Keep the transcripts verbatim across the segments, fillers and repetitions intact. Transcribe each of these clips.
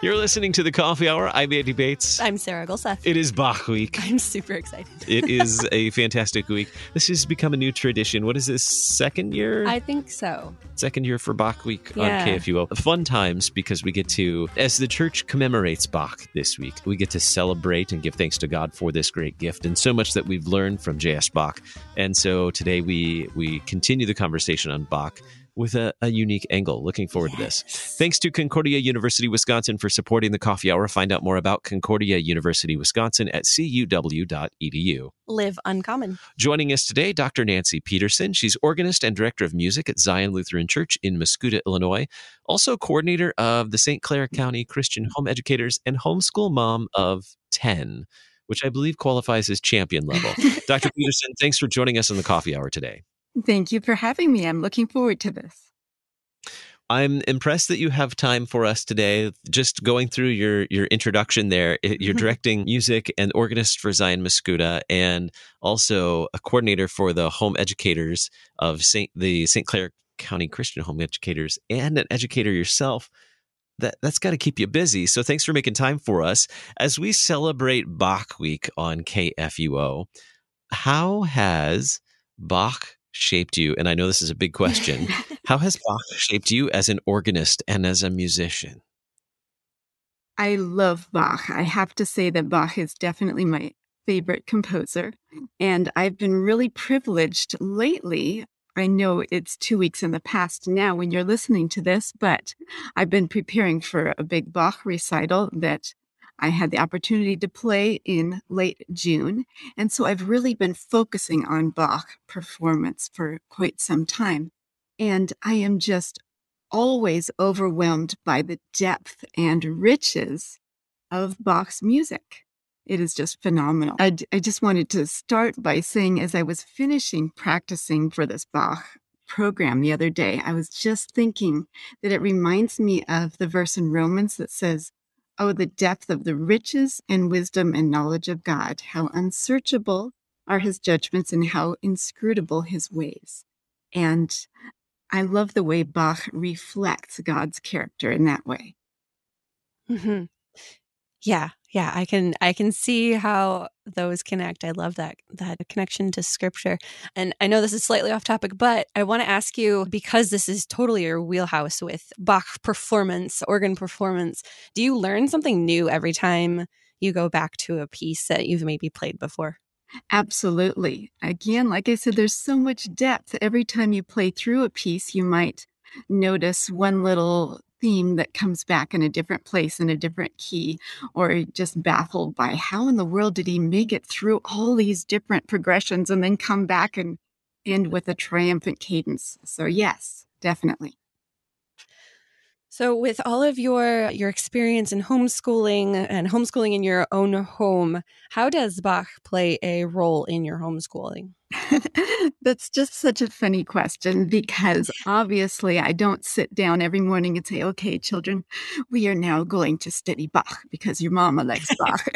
You're listening to The Coffee Hour. I'm Andy Bates. I'm Sarah Golseth. It is Bach Week. I'm super excited. It is a fantastic week. This has become a new tradition. What is this, second year? I think so. Second year for Bach Week yeah. on K F U O. Fun times because we get to, as the church commemorates Bach this week, we get to celebrate and give thanks to God for this great gift and so much that we've learned from J S Bach. And so today we we continue the conversation on Bach with a, a unique angle. Looking forward yes. to this. Thanks to Concordia University, Wisconsin for supporting the Coffee Hour. Find out more about Concordia University, Wisconsin at c u w dot e d u. Live uncommon. Joining us today, Doctor Nancy Peterson. She's organist and director of music at Zion Lutheran Church in Mascoutah, Illinois. Also coordinator of the Saint Clair County Christian Home Educators and homeschool mom of ten, which I believe qualifies as champion level. Doctor Peterson, thanks for joining us on the Coffee Hour today. Thank you for having me. I'm looking forward to this. I'm impressed that you have time for us today. Just going through your your introduction there, you're directing music and organist for Zion Mascoutah and also a coordinator for the home educators of Saint the Saint Clair County Christian Home Educators and an educator yourself. That, that's got to keep you busy. So thanks for making time for us. As we celebrate Bach Week on K F U O, how has Bach shaped you? And I know this is a big question. How has Bach shaped you as an organist and as a musician? I love Bach. I have to say that Bach is definitely my favorite composer. And I've been really privileged lately. I know it's two weeks in the past now when you're listening to this, but I've been preparing for a big Bach recital that I had the opportunity to play in late June, and so I've really been focusing on Bach performance for quite some time. And I am just always overwhelmed by the depth and riches of Bach's music. It is just phenomenal. I, d- I just wanted to start by saying, as I was finishing practicing for this Bach program the other day, I was just thinking that it reminds me of the verse in Romans that says, "Oh, the depth of the riches and wisdom and knowledge of God, how unsearchable are his judgments and how inscrutable his ways." And I love the way Bach reflects God's character in that way. Mm-hmm. Yeah, yeah, I can I can see how those connect. I love that that connection to scripture. And I know this is slightly off topic, but I want to ask you, because this is totally your wheelhouse with Bach performance, organ performance, do you learn something new every time you go back to a piece that you've maybe played before? Absolutely. Again, like I said, there's so much depth. Every time you play through a piece, you might notice one little theme that comes back in a different place, in a different key, or just baffled by how in the world did he make it through all these different progressions and then come back and end with a triumphant cadence. So yes, definitely. So with all of your your experience in homeschooling and homeschooling in your own home, how does Bach play a role in your homeschooling? That's just such a funny question, because obviously I don't sit down every morning and say, "Okay, children, we are now going to study Bach because your mama likes Bach."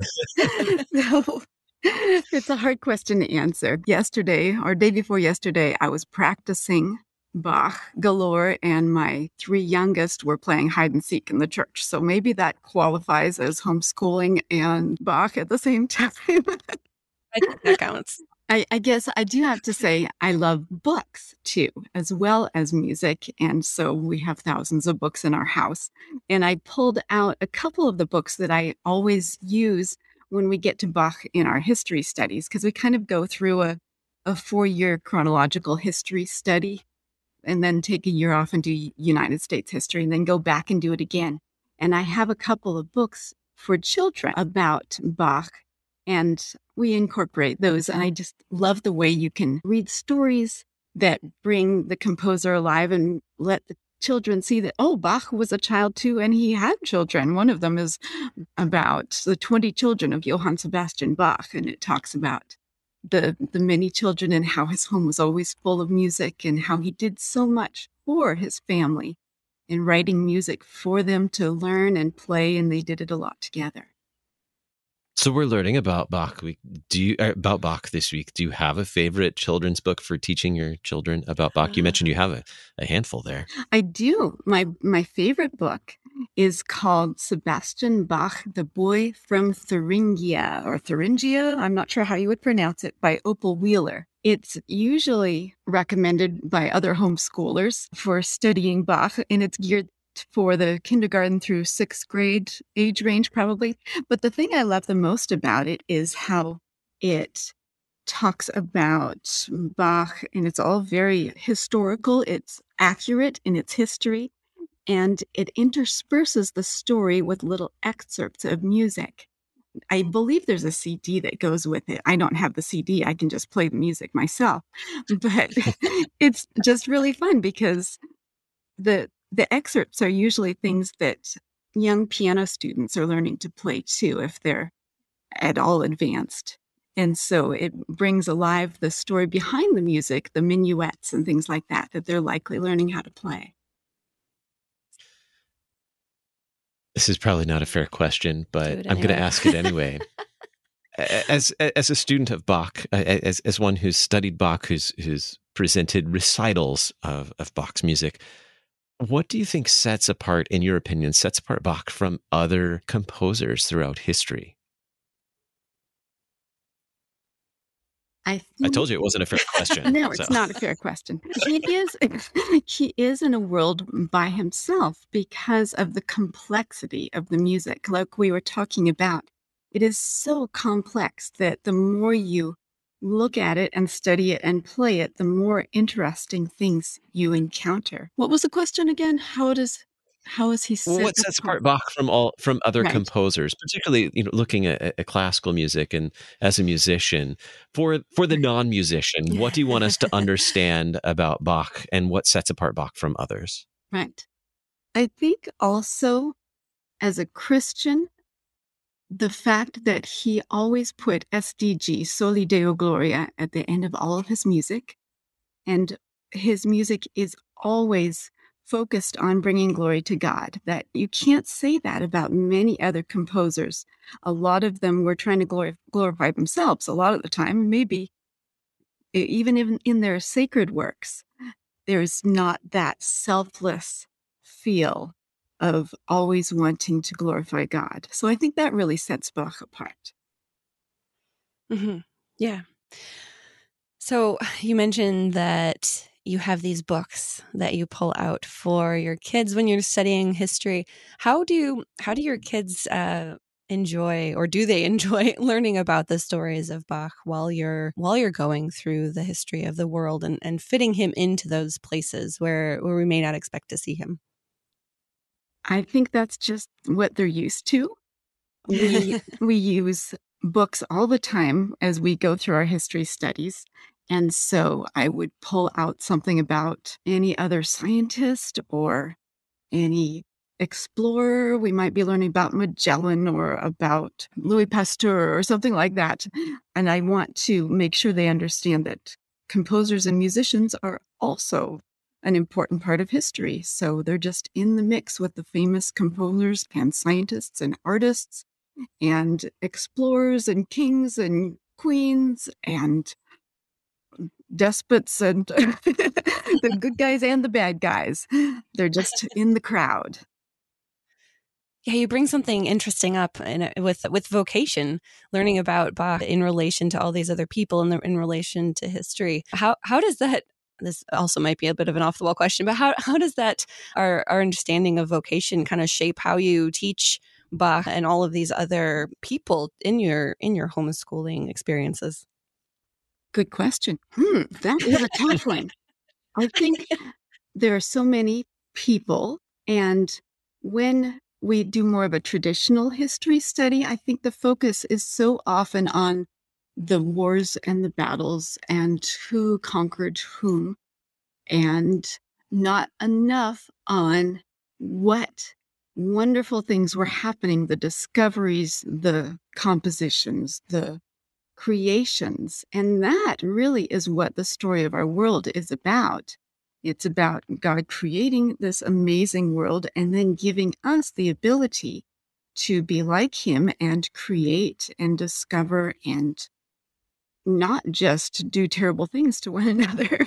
So it's a hard question to answer. Yesterday or day before yesterday, I was practicing Bach galore, and my three youngest were playing hide and seek in the church. So maybe that qualifies as homeschooling and Bach at the same time. I think that counts. I, I guess I do have to say I love books too, as well as music. And so we have thousands of books in our house. And I pulled out a couple of the books that I always use when we get to Bach in our history studies, because we kind of go through a, a four-year chronological history study and then take a year off and do United States history and then go back and do it again. And I have a couple of books for children about Bach, and we incorporate those. And I just love the way you can read stories that bring the composer alive and let the children see that, oh, Bach was a child too, and he had children. One of them is about the twenty children of Johann Sebastian Bach, and it talks about the the many children and how his home was always full of music and how he did so much for his family. and writing music for them to learn and play, and they did it a lot together. So we're learning about Bach week. Do you about Bach this week? Do you have a favorite children's book for teaching your children about Bach? You mentioned you have a, a handful there. I do. My my favorite book is called Sebastian Bach, The Boy from Thuringia or Thuringia. I'm not sure how you would pronounce it, by Opal Wheeler. It's usually recommended by other homeschoolers for studying Bach, and it's geared for the kindergarten through sixth grade age range, probably. But the thing I love the most about it is how it talks about Bach, and it's all very historical. It's accurate in its history, and it intersperses the story with little excerpts of music. I believe there's a C D that goes with it. I don't have the C D. I can just play the music myself. But it's just really fun because the The excerpts are usually things that young piano students are learning to play too, if they're at all advanced. And so it brings alive the story behind the music, the minuets and things like that, that they're likely learning how to play. This is probably not a fair question, but I'm going to ask it anyway. As as a student of Bach, as as one who's studied Bach, who's who's presented recitals of, of Bach's music, what do you think sets apart, in your opinion, sets apart Bach from other composers throughout history? I, think... I told you it wasn't a fair question. No, so. It's not a fair question. He is, he is in a world by himself because of the complexity of the music, like we were talking about. It is so complex that the more you look at it and study it and play it, the more interesting things you encounter. What was the question again? How does how is he? Well, what sets apart Bach from all from other right. composers, particularly you know looking at, at classical music and as a musician for for the non-musician? What do you want us to understand about Bach, and what sets apart Bach from others? Right. I think also as a Christian, the fact that he always put S D G, Soli Deo Gloria, at the end of all of his music. And his music is always focused on bringing glory to God. That you can't say that about many other composers. A lot of them were trying to glor- glorify themselves a lot of the time, maybe even in, in their sacred works. There's not that selfless feel of always wanting to glorify God. So I think that really sets Bach apart. Mm-hmm. Yeah. So you mentioned that you have these books that you pull out for your kids when you're studying history. How do how do your kids uh, enjoy, or do they enjoy learning about the stories of Bach while you're while you're going through the history of the world and, and fitting him into those places where, where we may not expect to see him? I think that's just what they're used to. We we use books all the time as we go through our history studies. And so I would pull out something about any other scientist or any explorer. We might be learning about Magellan or about Louis Pasteur or something like that. And I want to make sure they understand that composers and musicians are also an important part of history. So they're just in the mix with the famous composers and scientists and artists and explorers and kings and queens and despots and the good guys and the bad guys. They're just in the crowd. Yeah, you bring something interesting up in, with with vocation, learning about Bach in relation to all these other people and in, in relation to history. How how does that This also might be a bit of an off-the-wall question, but how, how does that, our, our understanding of vocation kind of shape how you teach Bach and all of these other people in your in your homeschooling experiences? Good question. Hmm, that is a tough one. I think there are so many people, and when we do more of a traditional history study, I think the focus is so often on the wars and the battles and who conquered whom, and not enough on what wonderful things were happening, the discoveries, the compositions, the creations. And that really is what the story of our world is about. It's about God creating this amazing world and then giving us the ability to be like him and create and discover and not just do terrible things to one another.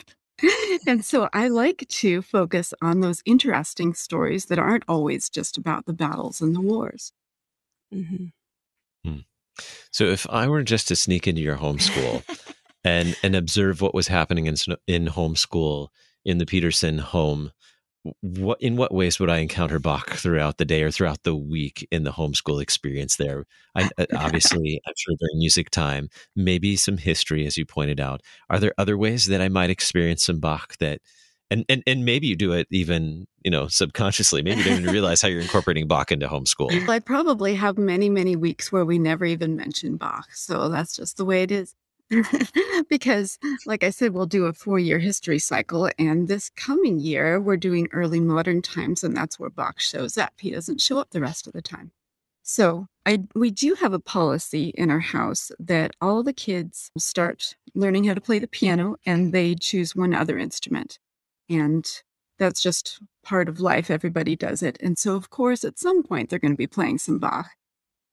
And so I like to focus on those interesting stories that aren't always just about the battles and the wars. Mm-hmm. Hmm. So if I were just to sneak into your homeschool and and observe what was happening in in homeschool in the Peterson home, what in what ways would I encounter Bach throughout the day or throughout the week in the homeschool experience there? I, obviously, I'm sure during music time, maybe some history, as you pointed out. Are there other ways that I might experience some Bach that, and, and, and maybe you do it even, you know, subconsciously, maybe you don't even realize how you're incorporating Bach into homeschool? Well, I probably have many, many weeks where we never even mention Bach. So that's just the way it is. Because, like I said, we'll do a four-year history cycle, and this coming year we're doing early modern times, and that's where Bach shows up. He doesn't show up the rest of the time. So I, we do have a policy in our house that all the kids start learning how to play the piano, and they choose one other instrument. And that's just part of life. Everybody does it. And so, of course, at some point they're going to be playing some Bach.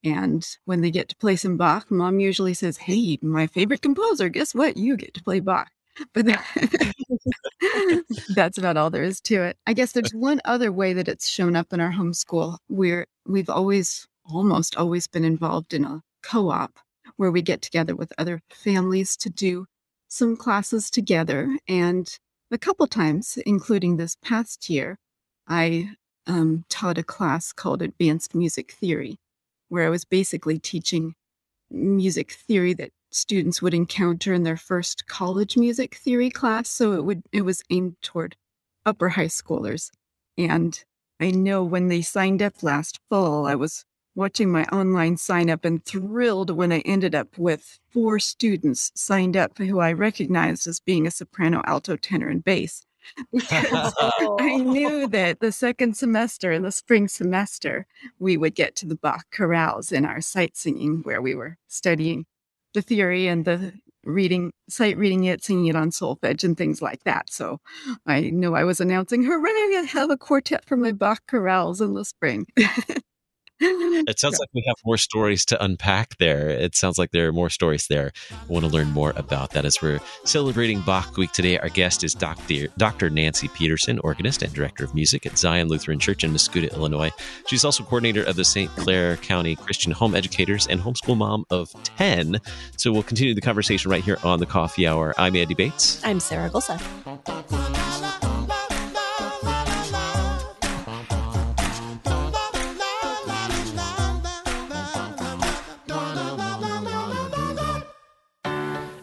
And when they get to play some Bach, Mom usually says, "Hey, my favorite composer, guess what? You get to play Bach." But that, that's about all there is to it. I guess there's one other way that it's shown up in our homeschool. We're, we've always, almost always been involved in a co-op where we get together with other families to do some classes together. And a couple times, including this past year, I um, taught a class called Advanced Music Theory, where I was basically teaching music theory that students would encounter in their first college music theory class. So it would it was aimed toward upper high schoolers. And I know when they signed up last fall, I was watching my online sign up and thrilled when I ended up with four students signed up who I recognized as being a soprano, alto, tenor, and bass. Because I knew that the second semester, the spring semester, we would get to the Bach chorales in our sight singing, where we were studying the theory and the reading, sight reading it, singing it on solfege and things like that. So I knew I was announcing, hooray, I have a quartet for my Bach chorales in the spring. It sounds like we have more stories to unpack there. It sounds like there are more stories there. I want to learn more about that as we're celebrating Bach Week today. Our guest is Doctor Doctor Nancy Peterson, organist and director of music at Zion Lutheran Church in Mascoutah, Illinois. She's also coordinator of the Saint Clair County Christian Home Educators and homeschool mom of ten. So we'll continue the conversation right here on The Coffee Hour. I'm Andy Bates. I'm Sarah Golseth.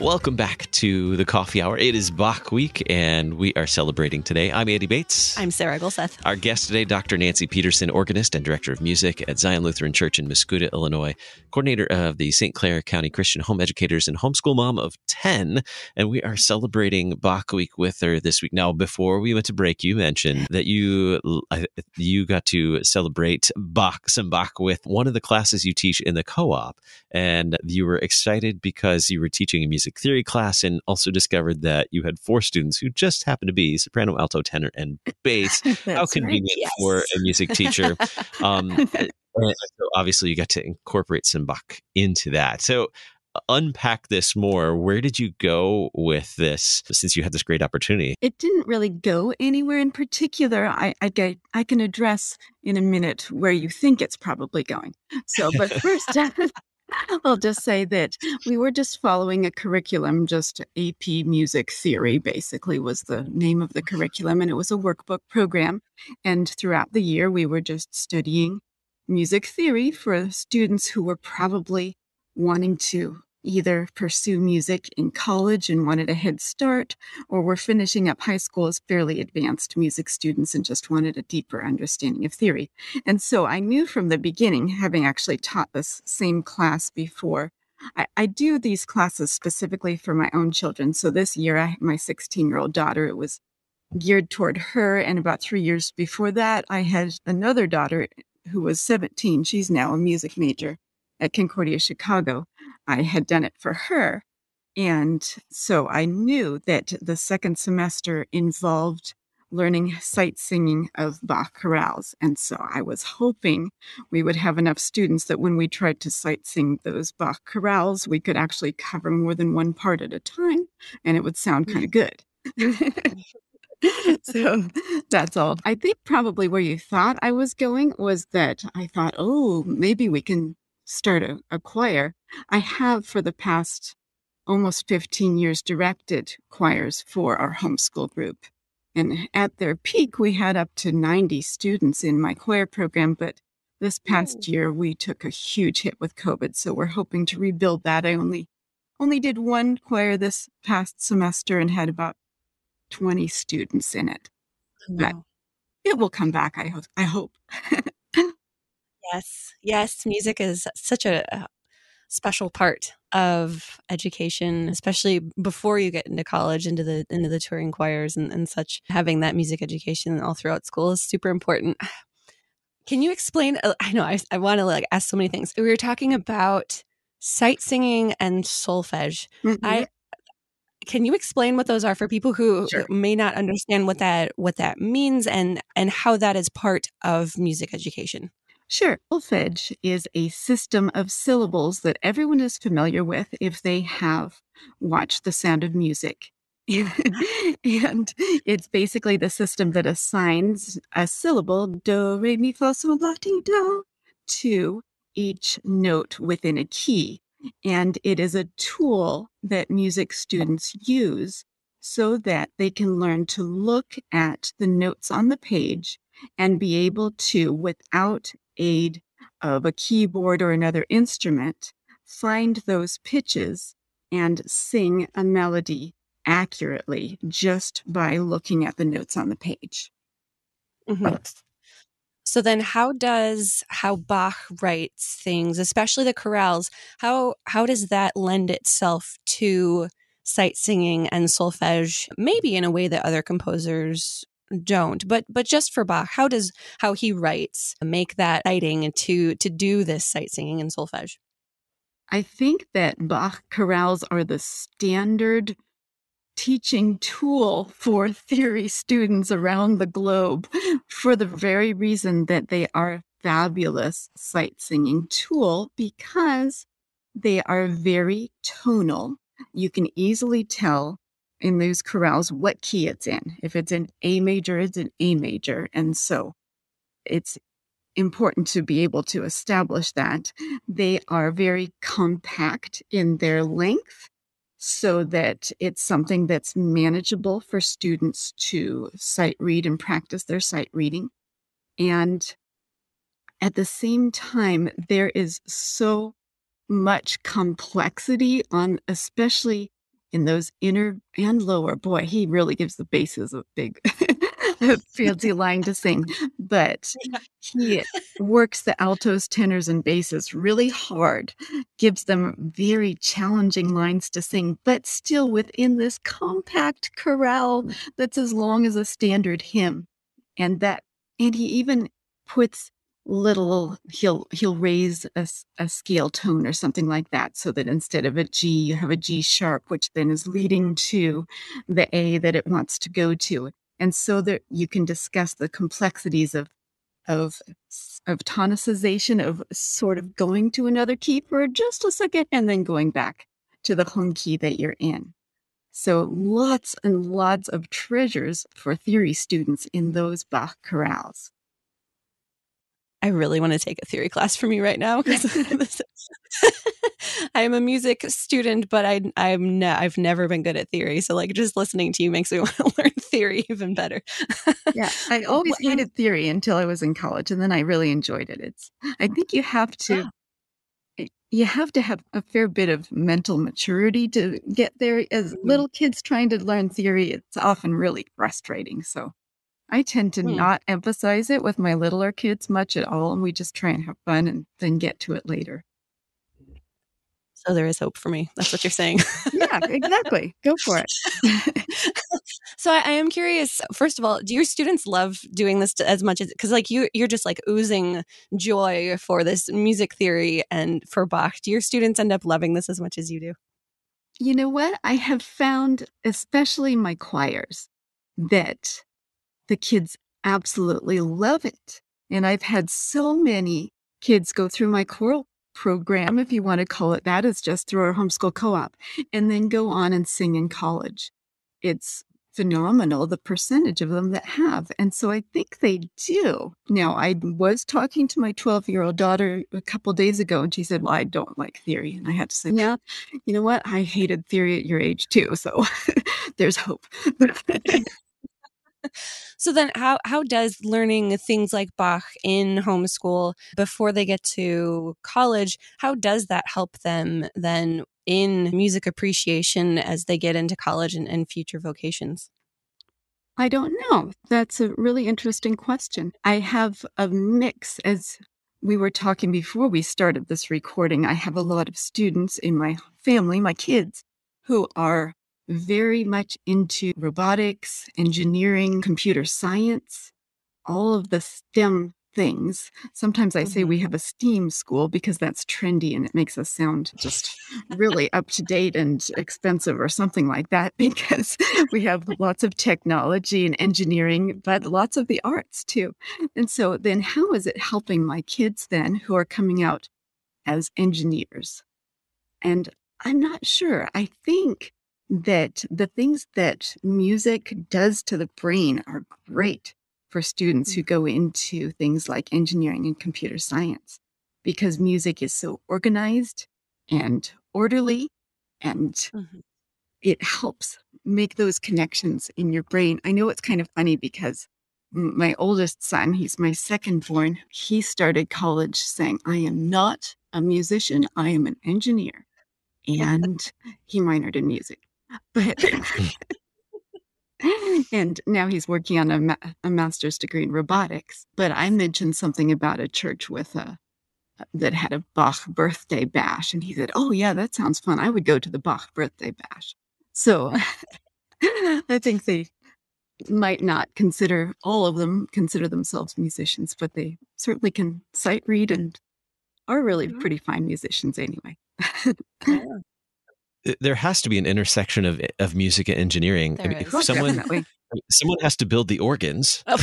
Welcome back to The Coffee Hour. It is Bach Week, and we are celebrating today. I'm Andy Bates. I'm Sarah Golseth. Our guest today, Doctor Nancy Peterson, organist and director of music at Zion Lutheran Church in Mascoutah, Illinois, coordinator of the Saint Clair County Christian Home Educators and homeschool mom of ten. And we are celebrating Bach Week with her this week. Now, before we went to break, you mentioned that you you got to celebrate Bach, some Bach with one of the classes you teach in the co-op. And you were excited because you were teaching a music theory class and also discovered that you had four students who just happened to be soprano, alto, tenor, and bass. How convenient, right? Yes. For a music teacher. Um, so obviously, you got to incorporate some Bach into that. So unpack this more. Where did you go with this, since you had this great opportunity? It didn't really go anywhere in particular. I, I, I can address in a minute where you think it's probably going. So, but first... I'll just say that we were just following a curriculum, just A P Music Theory basically was the name of the curriculum, and it was a workbook program. And throughout the year, we were just studying music theory for students who were probably wanting to either pursue music in college and wanted a head start, or were finishing up high school as fairly advanced music students and just wanted a deeper understanding of theory. And so I knew from the beginning, having actually taught this same class before, I, I do these classes specifically for my own children. So this year, I, my sixteen-year-old daughter, it was geared toward her. And about three years before that, I had another daughter who was seventeen. She's now a music major at Concordia Chicago. I had done it for her. And so I knew that the second semester involved learning sight singing of Bach chorales. And so I was hoping we would have enough students that when we tried to sight sing those Bach chorales, we could actually cover more than one part at a time, and it would sound kind of good. So that's all. I think probably where you thought I was going was that I thought, oh, maybe we can start a, a choir. I have for the past almost fifteen years directed choirs for our homeschool group. And at their peak, we had up to ninety students in my choir program. But this past year, we took a huge hit with COVID. So we're hoping to rebuild that. I only only did one choir this past semester and had about twenty students in it. Wow. But it will come back, I, ho- I hope. Yes, yes. Music is such a, a special part of education, especially before you get into college, into the into the touring choirs and, and such. Having that music education all throughout school is super important. Can you explain? I know I, I want to like ask so many things. We were talking about sight singing and solfege. Mm-hmm. I can you explain what those are for people who Sure. may not understand what that what that means and and how that is part of music education? Sure. Solfege is a system of syllables that everyone is familiar with if they have watched The Sound of Music. And it's basically the system that assigns a syllable, do, re, mi, fa, sol, la, ti, do, to each note within a key. And it is a tool that music students use so that they can learn to look at the notes on the page and be able to, without aid of a keyboard or another instrument, find those pitches and sing a melody accurately just by looking at the notes on the page. Mm-hmm. So then how does, how Bach writes things, especially the chorales, how, how does that lend itself to sight singing and solfege, maybe in a way that other composers don't, but but just for Bach, how does how he writes make that sighting and to to do this sight singing and solfege? I think that Bach chorales are the standard teaching tool for theory students around the globe for the very reason that they are a fabulous sight singing tool, because they are very tonal. You can easily tell in those chorales what key it's in. If it's in A major, it's in A major. And so it's important to be able to establish that. They are very compact in their length so that it's something that's manageable for students to sight read and practice their sight reading. And at the same time, there is so much complexity on, especially in those inner and lower. Boy, he really gives the basses a big fancy line to sing. But he works the altos, tenors, and basses really hard, gives them very challenging lines to sing, but still within this compact chorale that's as long as a standard hymn. And that, and he even puts little, he'll he'll raise a, a scale tone or something like that, so that instead of a G, you have a G sharp, which then is leading to the A that it wants to go to. And so that you can discuss the complexities of of of tonicization, of sort of going to another key for just a second and then going back to the home key that you're in. So lots and lots of treasures for theory students in those Bach chorales. I really want to take a theory class from you right now. I'm a music student, but I, I'm ne- I've never been good at theory. So like just listening to you makes me want to learn theory even better. Yeah, I always hated theory until I was in college, and then I really enjoyed it. It's I think you have to yeah. you have to have a fair bit of mental maturity to get there. As little kids trying to learn theory, it's often really frustrating. So I tend to mm. not emphasize it with my littler kids much at all, and we just try and have fun and then get to it later. So there is hope for me. That's what you're saying. Yeah, exactly. Go for it. So I, I am curious, first of all, do your students love doing this as much as, because like you, you're just like oozing joy for this music theory and for Bach. Do your students end up loving this as much as you do? You know what? I have found, especially my choirs, that the kids absolutely love it. And I've had so many kids go through my choral program, if you want to call it that, is just through our homeschool co-op, and then go on and sing in college. It's phenomenal, the percentage of them that have. And so I think they do. Now, I was talking to my twelve-year-old daughter a couple days ago, and she said, well, I don't like theory. And I had to say, yeah, you know what? I hated theory at your age too, so there's hope. So then how, how does learning things like Bach in homeschool before they get to college, how does that help them then in music appreciation as they get into college and, and future vocations? I don't know. That's a really interesting question. I have a mix. As we were talking before we started this recording, I have a lot of students in my family, my kids, who are very much into robotics, engineering, computer science, all of the STEM things. Sometimes I mm-hmm. say we have a STEAM school because that's trendy and it makes us sound just really up to date and expensive or something like that, because we have lots of technology and engineering, but lots of the arts too. And so then how is it helping my kids then who are coming out as engineers? And I'm not sure. I think that the things that music does to the brain are great for students who go into things like engineering and computer science, because music is so organized and orderly, and mm-hmm. it helps make those connections in your brain. I know it's kind of funny because my oldest son, he's my second born, he started college saying, I am not a musician, I am an engineer. And he minored in music. But and now he's working on a, ma- a master's degree in robotics. But I mentioned something about a church with a that had a Bach birthday bash, and he said, "Oh yeah, that sounds fun. I would go to the Bach birthday bash." So I think they might not consider all of them consider themselves musicians, but they certainly can sight read and are really pretty fine musicians anyway. Yeah. There has to be an intersection of of music and engineering. I mean, if someone, someone has to build the organs. Oh,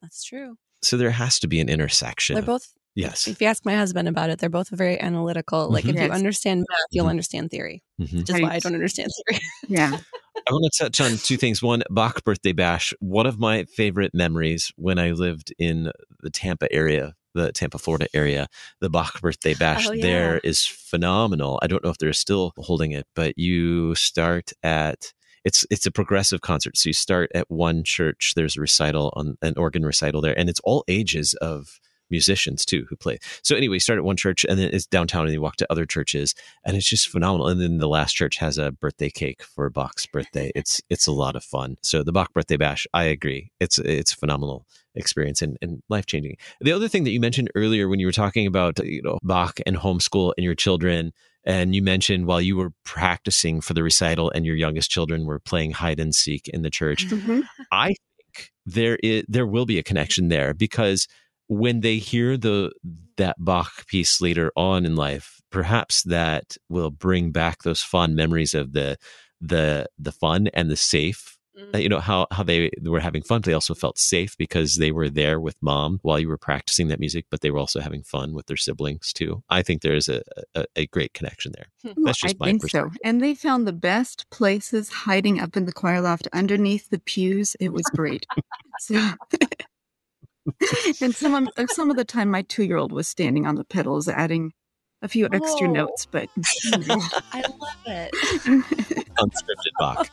that's true. So there has to be an intersection. They're both, yes. If you ask my husband about it, they're both very analytical. Like mm-hmm. if yes. you understand math, you'll mm-hmm. understand theory, mm-hmm. which is right. why I don't understand theory. Yeah. I want to touch on two things. One, Bach birthday bash. One of my favorite memories when I lived in the Tampa area, the Tampa, Florida area, the Bach birthday bash oh, yeah. there is phenomenal. I don't know if they're still holding it, but you start at, it's it's a progressive concert. So you start at one church, there's a recital, on an organ recital there, and it's all ages of musicians too who play. So anyway, you start at one church and then it's downtown and you walk to other churches and it's just phenomenal. And then the last church has a birthday cake for Bach's birthday. It's it's a lot of fun. So the Bach birthday bash, I agree. It's it's phenomenal experience and, and life-changing. The other thing that you mentioned earlier when you were talking about, you know, Bach and homeschool and your children, and you mentioned while you were practicing for the recital and your youngest children were playing hide and seek in the church, mm-hmm. I think there is there will be a connection there, because when they hear the that Bach piece later on in life, perhaps that will bring back those fond memories of the the the fun and the safe. Mm-hmm. You know, how how they were having fun, but they also felt safe because they were there with mom while you were practicing that music, but they were also having fun with their siblings too. I think there is a a, a great connection there. Well, that's just I my think so. And they found the best places, hiding up in the choir loft underneath the pews. It was great. So. And some of, some of the time, my two-year-old was standing on the pedals, adding a few extra oh. notes, but you know. I love it. Unscripted Bach.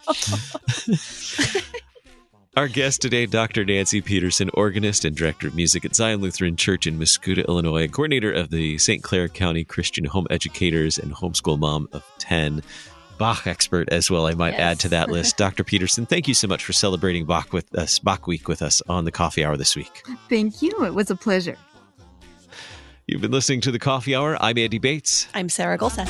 Our guest today, Doctor Nancy Peterson, organist and director of music at Zion Lutheran Church in Mascoutah, Illinois, coordinator of the Saint Clair County Christian Home Educators and homeschool mom of ten. Bach expert as well, I might yes. add to that list. Doctor Peterson, thank you so much for celebrating Bach with us, Bach Week with us on the Coffee Hour this week. Thank you. It was a pleasure. You've been listening to the Coffee Hour. I'm Andy Bates. I'm Sarah Golseth.